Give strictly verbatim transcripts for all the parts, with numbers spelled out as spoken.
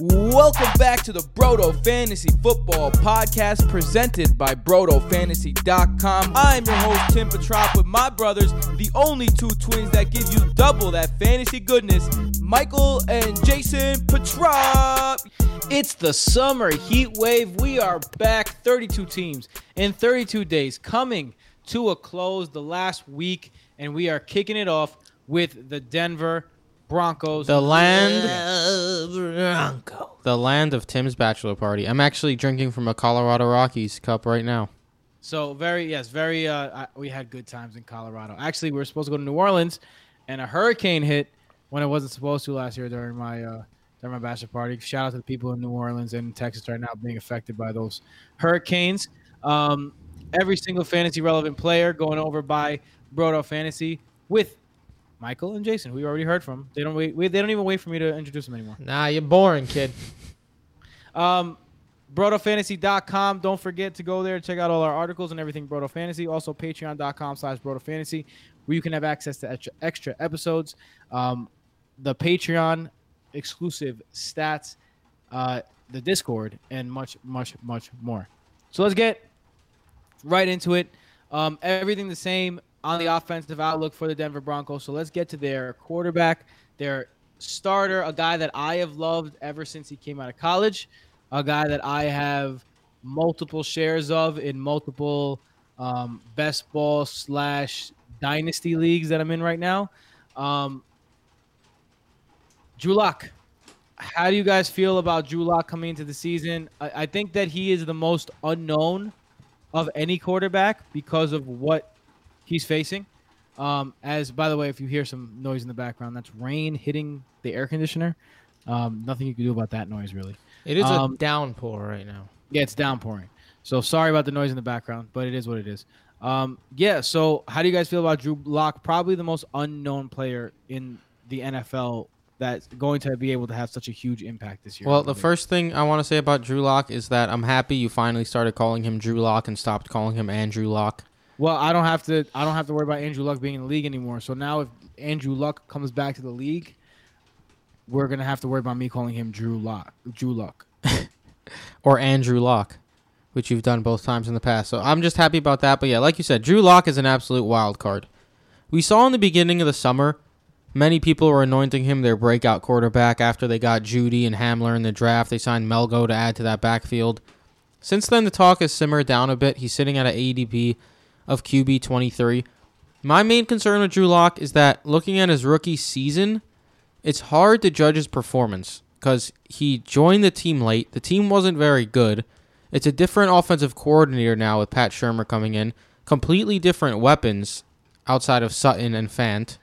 Welcome back to the Broto Fantasy Football Podcast presented by Broto Fantasy dot com. I am your host, Tim Petrop, with my brothers, the only two twins that give you double that fantasy goodness, Michael and Jason Petrop. It's the summer heat wave. We are back, thirty-two teams in thirty-two days, coming to a close the last week, and we are kicking it off with the Denver Broncos. The land yeah. Bronco. The land of Tim's bachelor party. I'm actually drinking from a Colorado Rockies cup right now. So very, yes, very, uh, I, we had good times in Colorado. Actually, we were supposed to go to New Orleans, and a hurricane hit when it wasn't supposed to last year during my uh, during my bachelor party. Shout out to the people in New Orleans and Texas right now being affected by those hurricanes. Um, every single fantasy relevant player going over by Broto Fantasy with Michael and Jason, who you already heard from. They don't wait. They don't even wait for me to introduce them anymore. Nah, you're boring, kid. um, Broto Fantasy dot com. Don't forget to go there. Check out all our articles and everything Broto Fantasy. Also, Patreon dot com slash Broto Fantasy, where you can have access to extra, extra episodes. Um, the Patreon exclusive stats, uh, the Discord, and much, much, much more. So let's get right into it. Um, everything the same on the offensive outlook for the Denver Broncos. So let's get to their quarterback, their starter, a guy that I have loved ever since he came out of college, a guy that I have multiple shares of in multiple um, best ball slash dynasty leagues that I'm in right now. Um, Drew Lock. How do you guys feel about Drew Lock coming into the season? I, I think that he is the most unknown of any quarterback because of what he's facing. Um, as, by the way, if you hear some noise in the background, that's rain hitting the air conditioner. Um, nothing you can do about that noise, really. It is um, a downpour right now. Yeah, it's downpouring. So sorry about the noise in the background, but it is what it is. Um, yeah, so how do you guys feel about Drew Lock? Probably the most unknown player in the N F L that's going to be able to have such a huge impact this year. Well, the first thing I want to say about Drew Lock is that I'm happy you finally started calling him Drew Lock and stopped calling him Andrew Lock. Well, I don't have to. I don't have to worry about Andrew Luck being in the league anymore. So now, if Andrew Luck comes back to the league, we're gonna have to worry about me calling him Drew Lock, Drew Luck, or Andrew Luck, which you've done both times in the past. So I'm just happy about that. But yeah, like you said, Drew Lock is an absolute wild card. We saw in the beginning of the summer, many people were anointing him their breakout quarterback after they got Jeudy and Hamler in the draft. They signed Melgo to add to that backfield. Since then, the talk has simmered down a bit. He's sitting at an A D P of Q B twenty-three. My main concern with Drew Lock is that looking at his rookie season, it's hard to judge his performance because he joined the team late. The team wasn't very good. It's a different offensive coordinator now with Pat Shurmur coming in. Completely different weapons outside of Sutton and Fant.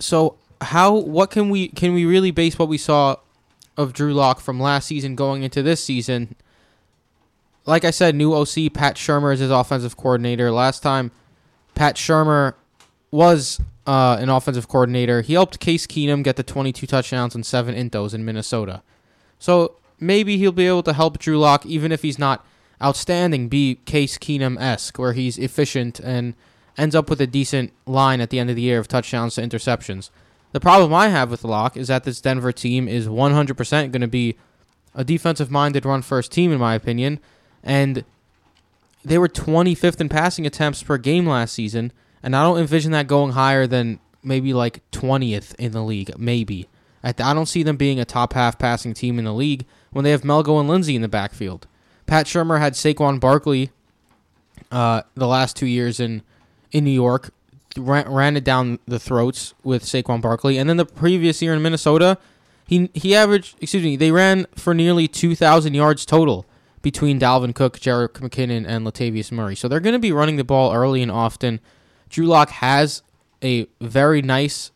So how? What can we can we really base what we saw of Drew Lock from last season going into this season? Like I said, new O C, Pat Shurmur is his offensive coordinator. Last time, Pat Shurmur was uh, an offensive coordinator. He helped Case Keenum get the twenty-two touchdowns and seven intos in Minnesota. So maybe he'll be able to help Drew Lock, even if he's not outstanding, be Case Keenum-esque, where he's efficient and ends up with a decent line at the end of the year of touchdowns to interceptions. The problem I have with Lock is that this Denver team is one hundred percent going to be a defensive-minded run-first team, in my opinion. And they were twenty-fifth in passing attempts per game last season, and I don't envision that going higher than maybe like twentieth in the league, maybe. I don't see them being a top-half passing team in the league when they have Melgo and Lindsay in the backfield. Pat Shurmur had Saquon Barkley uh, the last two years in, in New York, ran, ran it down the throats with Saquon Barkley. And then the previous year in Minnesota, he he averaged, excuse me, they ran for nearly two thousand yards total between Dalvin Cook, Jerick McKinnon, and Latavius Murray. So they're going to be running the ball early and often. Drew Lock has a very nice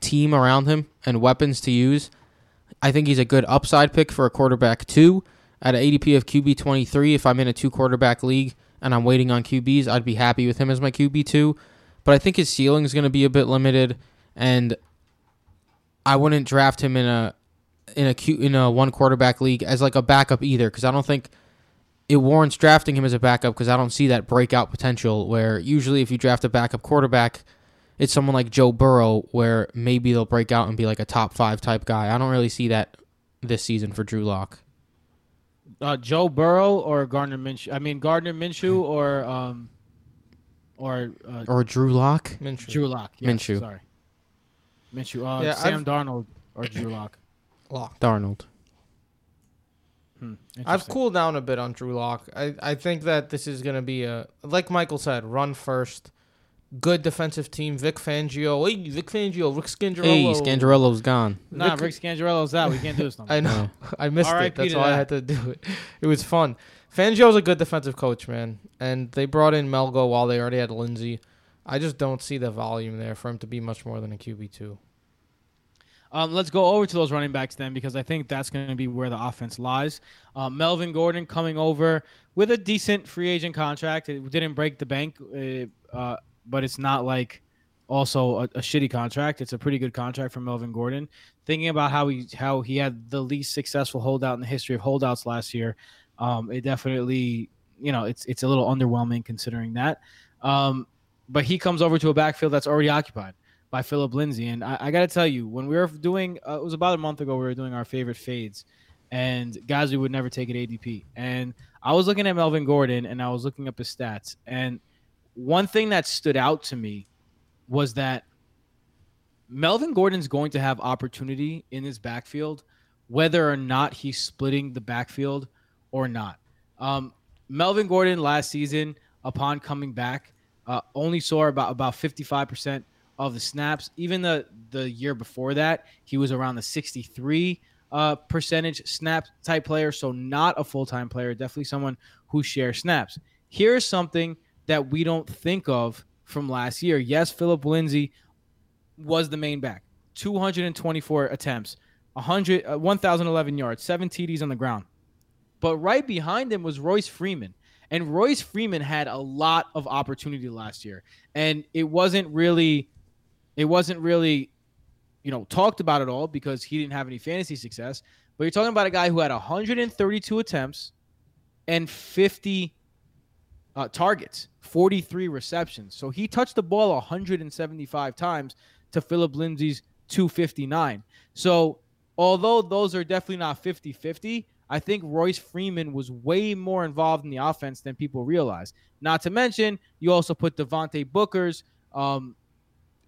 team around him and weapons to use. I think he's a good upside pick for a quarterback too. At an A D P of Q B twenty-three, if I'm in a two-quarterback league and I'm waiting on Q Bs, I'd be happy with him as my Q B two. But I think his ceiling is going to be a bit limited, and I wouldn't draft him in a in a Q, in a one quarterback league as like a backup either, because I don't think it warrants drafting him as a backup, because I don't see that breakout potential where usually if you draft a backup quarterback, it's someone like Joe Burrow where maybe they'll break out and be like a top five type guy. I don't really see that this season for Drew Lock? Uh, Joe Burrow or Gardner Minshew? I mean, Gardner Minshew or um, or uh, or Drew Lock? Minshew. Drew Lock. Yes, Minshew. Sorry, Minshew. Uh, yeah, Sam I've... Darnold or Drew Lock? Lock. Darnold. Hmm, I've cooled down a bit on Drew Lock. I, I think that this is going to be a, like Michael said, run first. Good defensive team. Vic Fangio. Hey, Vic Fangio. Rick Scangarello. Hey, Scangarello's gone. Nah, Rick, Rick Scangarello's out. We can't do this no more. I know. I missed R. it. R. That's why I had to do it. It was fun. Fangio's a good defensive coach, man. And they brought in Melgo while they already had Lindsay. I just don't see the volume there for him to be much more than a Q B two. Um, let's go over to those running backs then, because I think that's going to be where the offense lies. Uh, Melvin Gordon coming over with a decent free agent contract. It didn't break the bank, uh, but it's not like also a, a shitty contract. It's a pretty good contract for Melvin Gordon. Thinking about how he how he had the least successful holdout in the history of holdouts last year, um, it definitely, you know, it's it's a little underwhelming considering that. Um, but he comes over to a backfield that's already occupied by Philip Lindsay. And I, I got to tell you, when we were doing, uh, it was about a month ago, we were doing our favorite fades and guys we would never take at A D P. And I was looking at Melvin Gordon and I was looking up his stats. And one thing that stood out to me was that Melvin Gordon's going to have opportunity in his backfield, whether or not he's splitting the backfield or not. Um, Melvin Gordon last season, upon coming back, uh, only saw about, about fifty-five percent of the snaps. Even the the year before that, he was around the sixty-three uh, percentage snap type player, so not a full-time player, definitely someone who shares snaps. Here's something that we don't think of from last year. Yes, Philip Lindsay was the main back. two hundred twenty-four attempts, one hundred, uh, one thousand eleven yards, seven T Ds on the ground. But right behind him was Royce Freeman. And Royce Freeman had a lot of opportunity last year. And it wasn't really... It wasn't really, you know, talked about at all because he didn't have any fantasy success. But you're talking about a guy who had one hundred thirty-two attempts and fifty uh, targets, forty-three receptions. So he touched the ball one hundred seventy-five times to Philip Lindsay's two hundred fifty-nine. So although those are definitely not fifty-fifty, I think Royce Freeman was way more involved in the offense than people realize. Not to mention, you also put Devontae Booker's um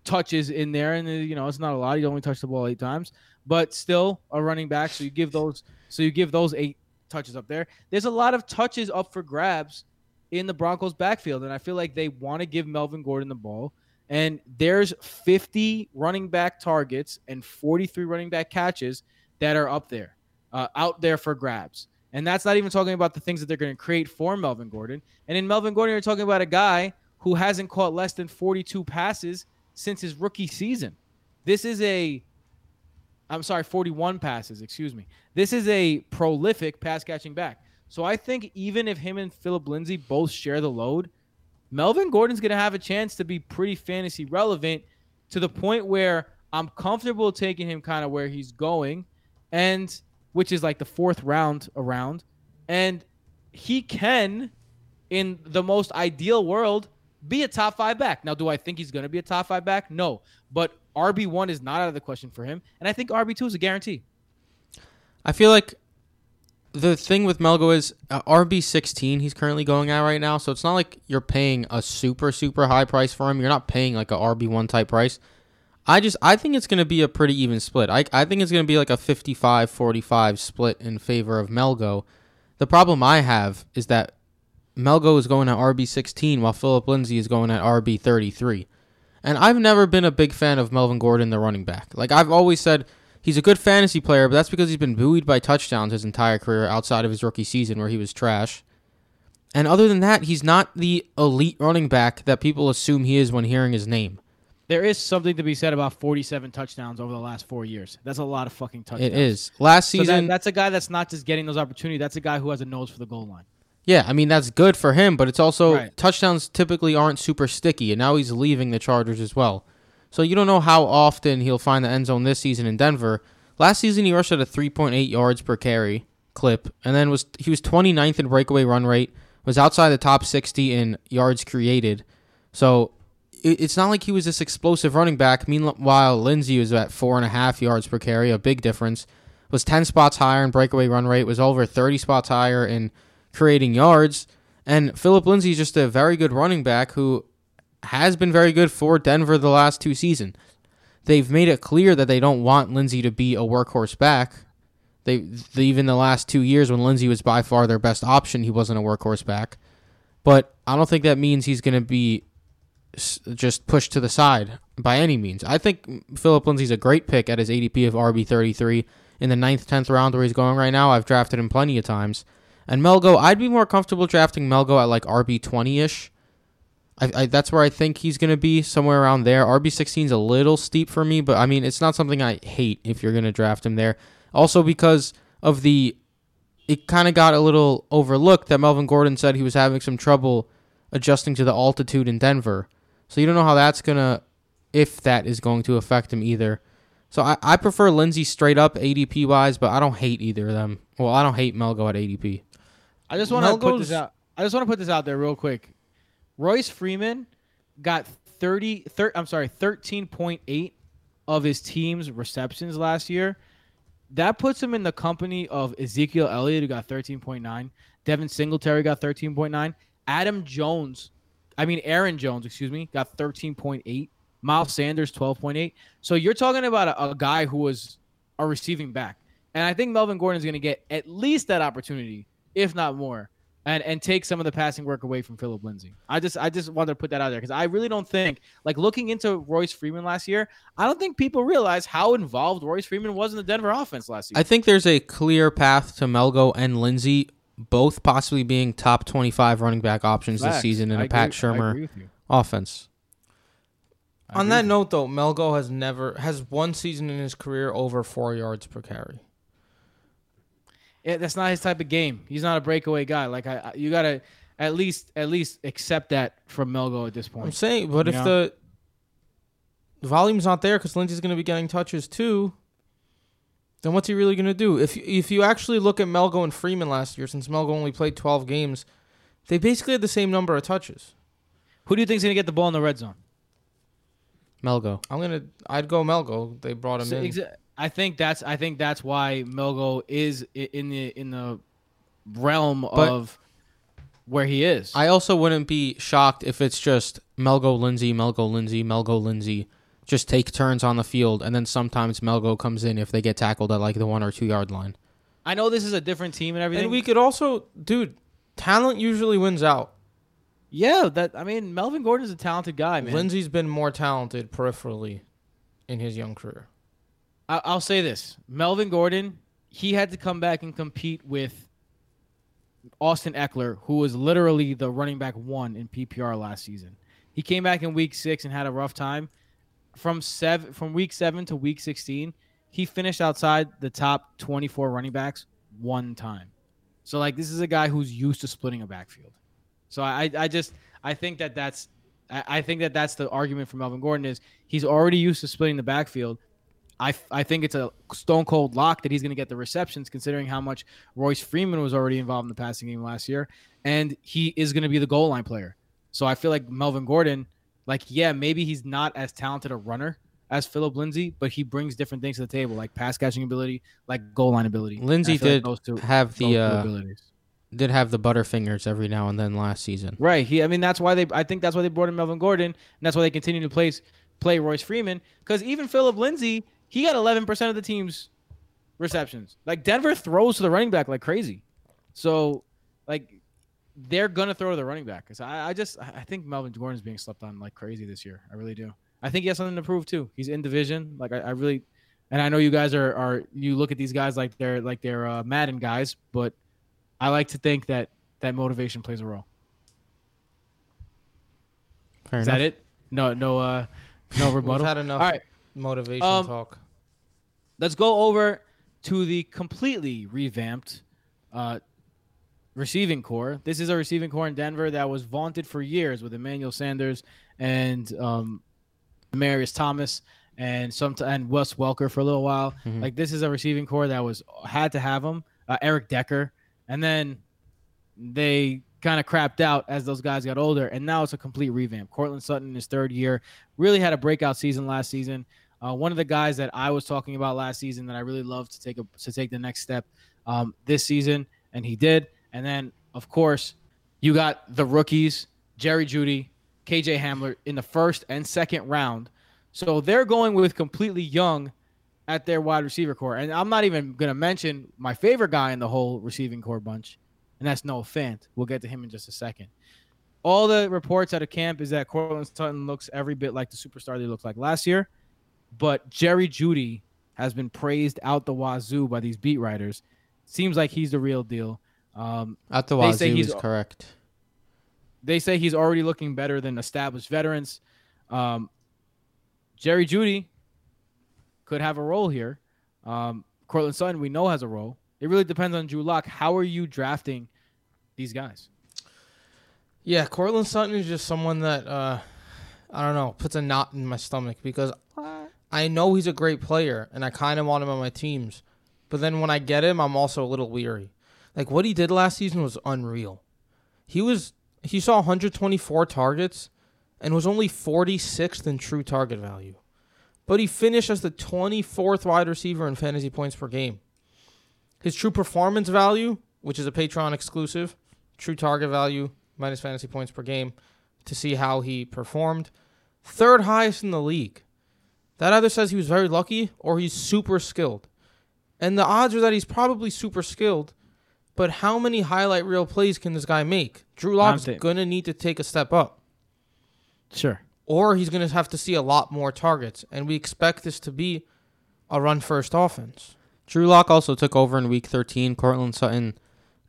touches in there, and you know it's not a lot. He only touched the ball eight times, but still a running back. So you give those, so you give those eight touches up there. There's a lot of touches up for grabs in the Broncos' backfield, and I feel like they want to give Melvin Gordon the ball. And there's fifty running back targets and forty-three running back catches that are up there, uh, out there for grabs. And that's not even talking about the things that they're going to create for Melvin Gordon. And in Melvin Gordon, you're talking about a guy who hasn't caught less than forty-two passes since his rookie season. This is a, I'm sorry, forty-one passes, excuse me. This is a prolific pass-catching back. So I think even if him and Philip Lindsay both share the load, Melvin Gordon's going to have a chance to be pretty fantasy relevant to the point where I'm comfortable taking him kind of where he's going, and which is like the fourth round around. And he can, in the most ideal world, be a top five back. Now, do I think he's going to be a top five back? No. But R B one is not out of the question for him. And I think R B two is a guarantee. I feel like the thing with Melgo is uh, R B sixteen he's currently going at right now. So it's not like you're paying a super, super high price for him. You're not paying like a R B one type price. I just, I think it's going to be a pretty even split. I, I think it's going to be like a fifty-five forty-five split in favor of Melgo. The problem I have is that Melgo is going at R B sixteen while Philip Lindsay is going at R B thirty-three. And I've never been a big fan of Melvin Gordon, the running back. Like, I've always said he's a good fantasy player, but that's because he's been buoyed by touchdowns his entire career outside of his rookie season where he was trash. And other than that, he's not the elite running back that people assume he is when hearing his name. There is something to be said about forty-seven touchdowns over the last four years. That's a lot of fucking touchdowns. It is. Last season... So that, that's a guy that's not just getting those opportunities. That's a guy who has a nose for the goal line. Yeah, I mean, that's good for him, but it's also right. Touchdowns typically aren't super sticky, and now he's leaving the Chargers as well. So you don't know how often he'll find the end zone this season in Denver. Last season, he rushed at a three point eight yards per carry clip, and then was he was twenty-ninth in breakaway run rate, was outside the top sixty in yards created. So it, it's not like he was this explosive running back. Meanwhile, Lindsay was at four point five yards per carry, a big difference. was ten spots higher in breakaway run rate, was over thirty spots higher in creating yards. And Philip Lindsay is just a very good running back who has been very good for Denver the last two seasons. They've made it clear that they don't want Lindsay to be a workhorse back. They, they even the last two years when Lindsay was by far their best option, he wasn't a workhorse back. But I don't think that means he's going to be just pushed to the side by any means. I think Philip Lindsay's a great pick at his A D P of R B thirty-three in the ninth, tenth round where he's going right now. I've drafted him plenty of times. And Melgo, I'd be more comfortable drafting Melgo at like R B twenty-ish. I, I, that's where I think he's going to be, somewhere around there. R B sixteen is a little steep for me, but I mean, it's not something I hate if you're going to draft him there. Also because of the, it kind of got a little overlooked that Melvin Gordon said he was having some trouble adjusting to the altitude in Denver. So you don't know how that's going to, if that is going to affect him either. So I, I prefer Lindsay straight up A D P-wise, but I don't hate either of them. Well, I don't hate Melgo at A D P. I just want to put this out. I just want to put this out there real quick. Royce Freeman got thirty, thirty I'm sorry, thirteen point eight of his team's receptions last year. That puts him in the company of Ezekiel Elliott, who got thirteen point nine. Devin Singletary got thirteen point nine. Adam Jones, I mean Aaron Jones, excuse me, got thirteen point eight. Miles Sanders, twelve point eight. So you're talking about a, a guy who was a receiving back. And I think Melvin Gordon is going to get at least that opportunity, if not more. And and take some of the passing work away from Philip Lindsay. I just I just wanted to put that out there because I really don't think, like looking into Royce Freeman last year, I don't think people realize how involved Royce Freeman was in the Denver offense last year. I think there's a clear path to Melgo and Lindsay both possibly being top twenty-five running back options Relax. this season in I a agree, Pat Shurmur offense. I On that note, though, Melgo has never has one season in his career over four yards per carry. Yeah, that's not his type of game. He's not a breakaway guy. Like I, I you gotta at least at least accept that from Melgo at this point. I'm saying, but you if know? the volume's not there because Lindsay's gonna be getting touches too, then what's he really gonna do? If if you actually look at Melgo and Freeman last year, since Melgo only played twelve games, they basically had the same number of touches. Who do you think's gonna get the ball in the red zone? Melgo. I'm gonna. I'd go Melgo. They brought him so, in. Exa- I think that's I think that's why Melgo is in the in the realm but of where he is. I also wouldn't be shocked if it's just Melgo Lindsay, Melgo Lindsay, Melgo Lindsay, just take turns on the field, and then sometimes Melgo comes in if they get tackled at like the one or two yard line. I know this is a different team and everything. And we could also, dude, talent usually wins out. Yeah, that I mean, Melvin Gordon's a talented guy, man. Lindsay's been more talented peripherally in his young career. I'll say this. Melvin Gordon, he had to come back and compete with Austin Ekeler, who was literally the running back one in P P R last season. He came back in week six and had a rough time. From seven, from week seven to week sixteen, he finished outside the top twenty-four running backs one time. So, like, this is a guy who's used to splitting a backfield. So I, I just, I think that that's, I think that that's the argument for Melvin Gordon is he's already used to splitting the backfield. I, I think it's a stone cold lock that he's going to get the receptions considering how much Royce Freeman was already involved in the passing game last year. And he is going to be the goal line player. So I feel like Melvin Gordon, like, yeah, maybe he's not as talented a runner as Philip Lindsay, but he brings different things to the table, like pass catching ability, like goal line ability. Lindsay did like two, have the uh, did have the butterfingers every now and then last season. Right. He, I mean, that's why they, I think that's why they brought in Melvin Gordon. And that's why they continue to play, play Royce Freeman. Because even Philip Lindsay, he got eleven percent of the team's receptions. Like, Denver throws to the running back like crazy. So, like, they're going to throw to the running back. So I, I just I think Melvin Gordon's being slept on like crazy this year. I really do. I think he has something to prove, too. He's in division. Like, I, I really – and I know you guys are, are – you look at these guys like they're like they're uh, Madden guys, but I like to think that that motivation plays a role. Fair Is enough. that it? No, no, uh, no rebuttal? We've had enough. All right. Motivation um, talk. Let's go over to the completely revamped uh, receiving core. This is a receiving core in Denver that was vaunted for years with Emmanuel Sanders and um, Demarius Thomas and some t- and Wes Welker for a little while. Mm-hmm. Like this is a receiving core that was had to have him, uh, Eric Decker, and then they kind of crapped out as those guys got older, and now it's a complete revamp. Courtland Sutton in his third year really had a breakout season last season. Uh, one of the guys that I was talking about last season that I really love to take a, to take the next step um, this season, and he did. And then, of course, you got the rookies, Jerry Jeudy, K J. Hamler, in the first and second round. So they're going with completely young at their wide receiver core. And I'm not even going to mention my favorite guy in the whole receiving core bunch, and that's Noah Fant. We'll get to him in just a second. All the reports out of camp is that Courtland Sutton looks every bit like the superstar they looked like last year. But Jerry Jeudy has been praised out the wazoo by these beat writers. Seems like he's the real deal. Um, out the wazoo is correct. They say he's already looking better than established veterans. Um, Jerry Jeudy could have a role here. Um, Courtland Sutton, we know, has a role. It really depends on Drew Lock. How are you drafting these guys? Yeah, Courtland Sutton is just someone that, uh, I don't know, puts a knot in my stomach because I know he's a great player, and I kind of want him on my teams. But then when I get him, I'm also a little weary. Like, what he did last season was unreal. He was... He saw one hundred twenty-four targets and was only forty-sixth in true target value. But he finished as the twenty-fourth wide receiver in fantasy points per game. His true performance value, which is a Patreon exclusive, true target value minus fantasy points per game, to see how he performed, third highest in the league. That either says he was very lucky or he's super skilled. And the odds are that he's probably super skilled. But how many highlight reel plays can this guy make? Drew Lock's going to need to take a step up. Sure. Or he's going to have to see a lot more targets. And we expect this to be a run-first offense. Drew Lock also took over in Week thirteen. Courtland Sutton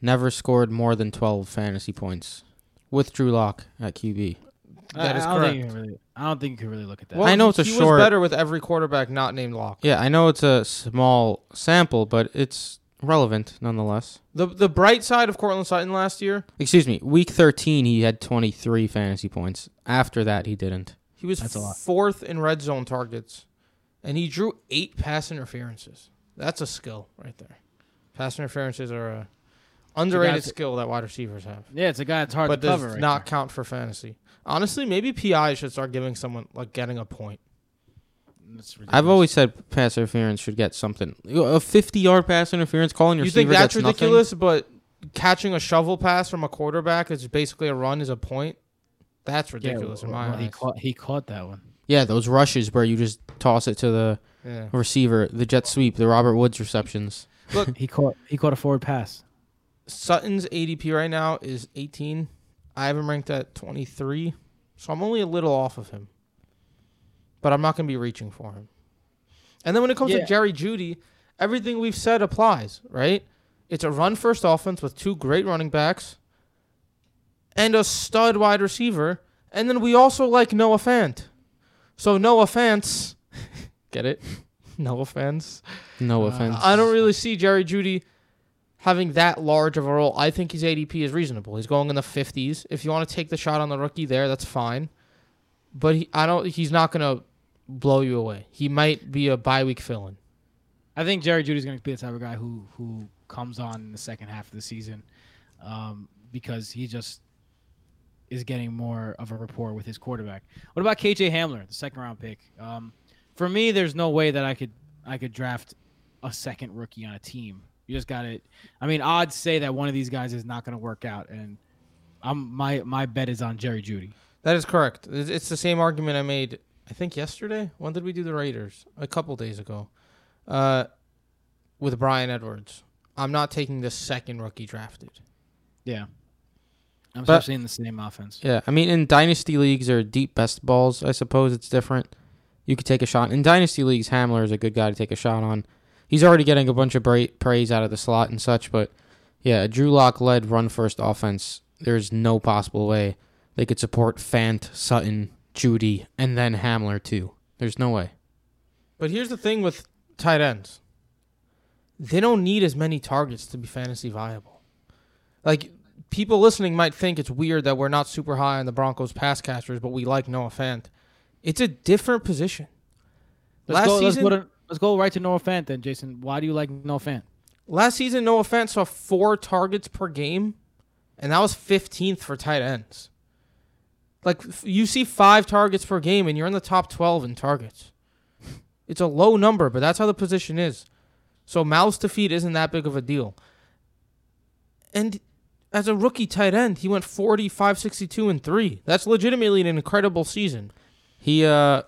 never scored more than twelve fantasy points with Drew Lock at Q B. That I, is I correct. Really, I don't think you can really look at that. Well, I know it's a he short... He was better with every quarterback not named Lock. Yeah, I know it's a small sample, but it's... relevant, nonetheless. The the bright side of Courtland Sutton last year... Excuse me. Week thirteen, he had twenty-three fantasy points. After that, he didn't. He was fourth in red zone targets. And he drew eight pass interferences. That's a skill right there. Pass interferences are an underrated skill that wide receivers have. Yeah, it's a guy that's hard to cover. But does not count for fantasy. Honestly, maybe P I should start giving someone, like, getting a point. I've always said pass interference should get something. A fifty-yard pass interference calling your receiver. You think that's, that's ridiculous, nothing? But catching a shovel pass from a quarterback is basically a run is a point? That's ridiculous yeah, in my well, eyes. He caught, he caught that one. Yeah, those rushes where you just toss it to the yeah. receiver, the jet sweep, the Robert Woods receptions. Look, he caught he caught a forward pass. Sutton's A D P right now is eighteen. I have him ranked at twenty-three, so I'm only a little off of him. But I'm not going to be reaching for him. And then when it comes yeah. to Jerry Jeudy, everything we've said applies, right? It's a run-first offense with two great running backs and a stud wide receiver. And then we also like Noah Fant. So no offense. Get it? No offense. No offense. Uh, I don't really see Jerry Jeudy having that large of a role. I think his A D P is reasonable. He's going in the fifties. If you want to take the shot on the rookie there, that's fine. But he, I don't. He's not going to blow you away. He might be a bye week fill-in. I think Jerry Jeudy's going to be the type of guy who who comes on in the second half of the season um, because he just is getting more of a rapport with his quarterback. What about K J. Hamler, the second round pick? Um, for me, there's no way that I could I could draft a second rookie on a team. You just got to. I mean, odds say that one of these guys is not going to work out, and I'm my my bet is on Jerry Jeudy. That is correct. It's the same argument I made, I think, yesterday. When did we do the Raiders? A couple days ago. Uh, with Bryan Edwards. I'm not taking the second rookie drafted. Yeah. I'm but, especially in the same offense. Yeah. I mean, in Dynasty Leagues or Deep Best Balls, I suppose it's different. You could take a shot. In Dynasty Leagues, Hamler is a good guy to take a shot on. He's already getting a bunch of bra- praise out of the slot and such, but, yeah, Drew Lock-led run-first offense, there's no possible way they could support Fant, Sutton, Jeudy, and then Hamler, too. There's no way. But here's the thing with tight ends. They don't need as many targets to be fantasy viable. Like, people listening might think it's weird that we're not super high on the Broncos pass catchers, but we like Noah Fant. It's a different position. Let's, Last go, season, let's, go, to, let's go right to Noah Fant then, Jason. Why do you like Noah Fant? Last season, Noah Fant saw four targets per game, and that was fifteenth for tight ends. Like, you see five targets per game, and you're in the top twelve in targets. It's a low number, but that's how the position is. So mouths to feed isn't that big of a deal. And as a rookie tight end, he went forty, five sixty-two, and three. That's legitimately an incredible season. He, uh,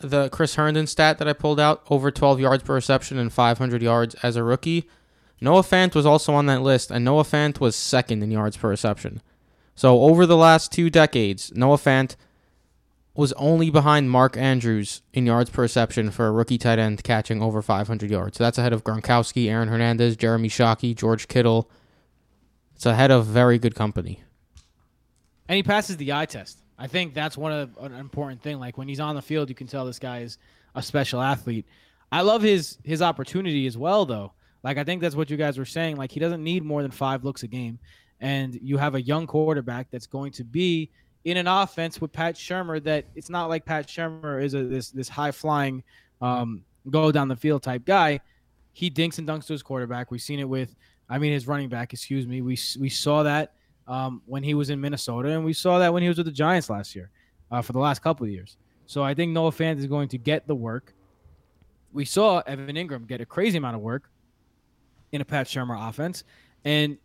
the Chris Herndon stat that I pulled out, over twelve yards per reception and five hundred yards as a rookie. Noah Fant was also on that list, and Noah Fant was second in yards per reception. So over the last two decades, Noah Fant was only behind Mark Andrews in yards per reception for a rookie tight end catching over five hundred yards. So that's ahead of Gronkowski, Aaron Hernandez, Jeremy Shockey, George Kittle. It's ahead of very good company. And he passes the eye test. I think that's one of an important thing. Like when he's on the field, you can tell this guy is a special athlete. I love his his opportunity as well, though. Like I think that's what you guys were saying. Like he doesn't need more than five looks a game. And you have a young quarterback that's going to be in an offense with Pat Shurmur that it's not like Pat Shurmur is a, this this high-flying, um, go-down-the-field type guy. He dinks and dunks to his quarterback. We've seen it with, I mean, his running back, excuse me. We we saw that um, when he was in Minnesota, and we saw that when he was with the Giants last year uh, for the last couple of years. So I think Noah Fant is going to get the work. We saw Evan Engram get a crazy amount of work in a Pat Shurmur offense, and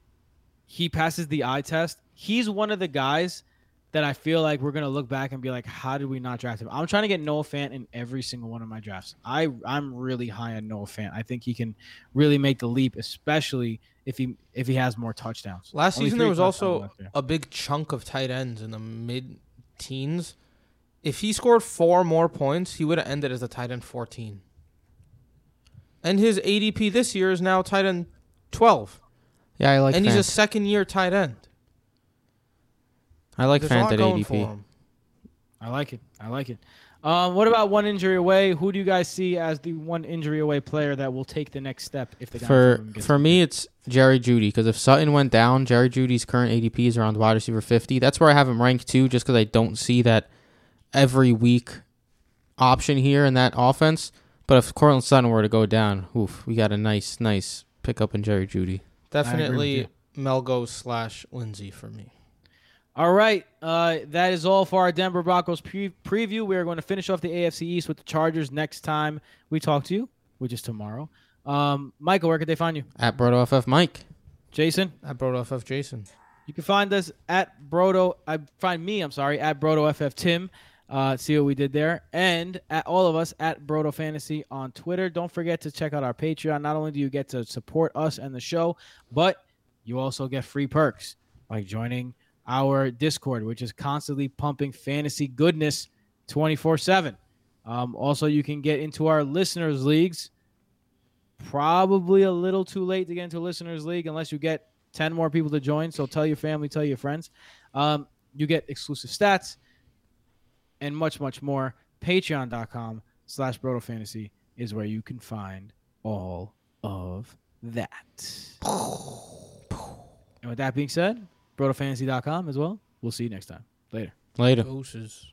he passes the eye test. He's one of the guys that I feel like we're going to look back and be like, how did we not draft him? I'm trying to get Noah Fant in every single one of my drafts. I, I'm really high on Noah Fant. I think he can really make the leap, especially if he if he has more touchdowns. Last Only season, there was also there. a big chunk of tight ends in the mid-teens. If he scored four more points, he would have ended as a tight end fourteen. And his A D P this year is now tight end twelve. Yeah, I like And Fant. He's a second-year tight end. I like Fant at A D P. I like it. I like it. Um, what about one injury away? Who do you guys see as the one injury away player that will take the next step if the guy for gets for me? It's Jerry Jeudy, because if Sutton went down, Jerry Judy's current A D P is around wide receiver fifty. That's where I have him ranked too, just because I don't see that every week option here in that offense. But if Courtland Sutton were to go down, oof, we got a nice, nice pickup in Jerry Jeudy. Definitely Melgo slash Lindsay for me. All right, uh, that is all for our Denver Broncos pre- preview. We are going to finish off the A F C East with the Chargers next time we talk to you, which is tomorrow. Um, Michael, where could they find you? At BrotoFF Mike. Jason? At BrotoFF Jason. You can find us at Broto. I find me, I'm sorry, at BrotoFF Tim. Uh, see what we did there. And at all of us at Broto Fantasy on Twitter. Don't forget to check out our Patreon. Not only do you get to support us and the show, but you also get free perks like joining our Discord, which is constantly pumping fantasy goodness twenty-four seven. Um, also, you can get into our listeners' leagues. Probably a little too late to get into a listeners' league unless you get ten more people to join. So tell your family, tell your friends. Um, you get exclusive stats and much, much more. Patreon.com slash BrotoFantasy is where you can find all of that. And with that being said, Broto Fantasy dot com as well. We'll see you next time. Later. Later. Doses.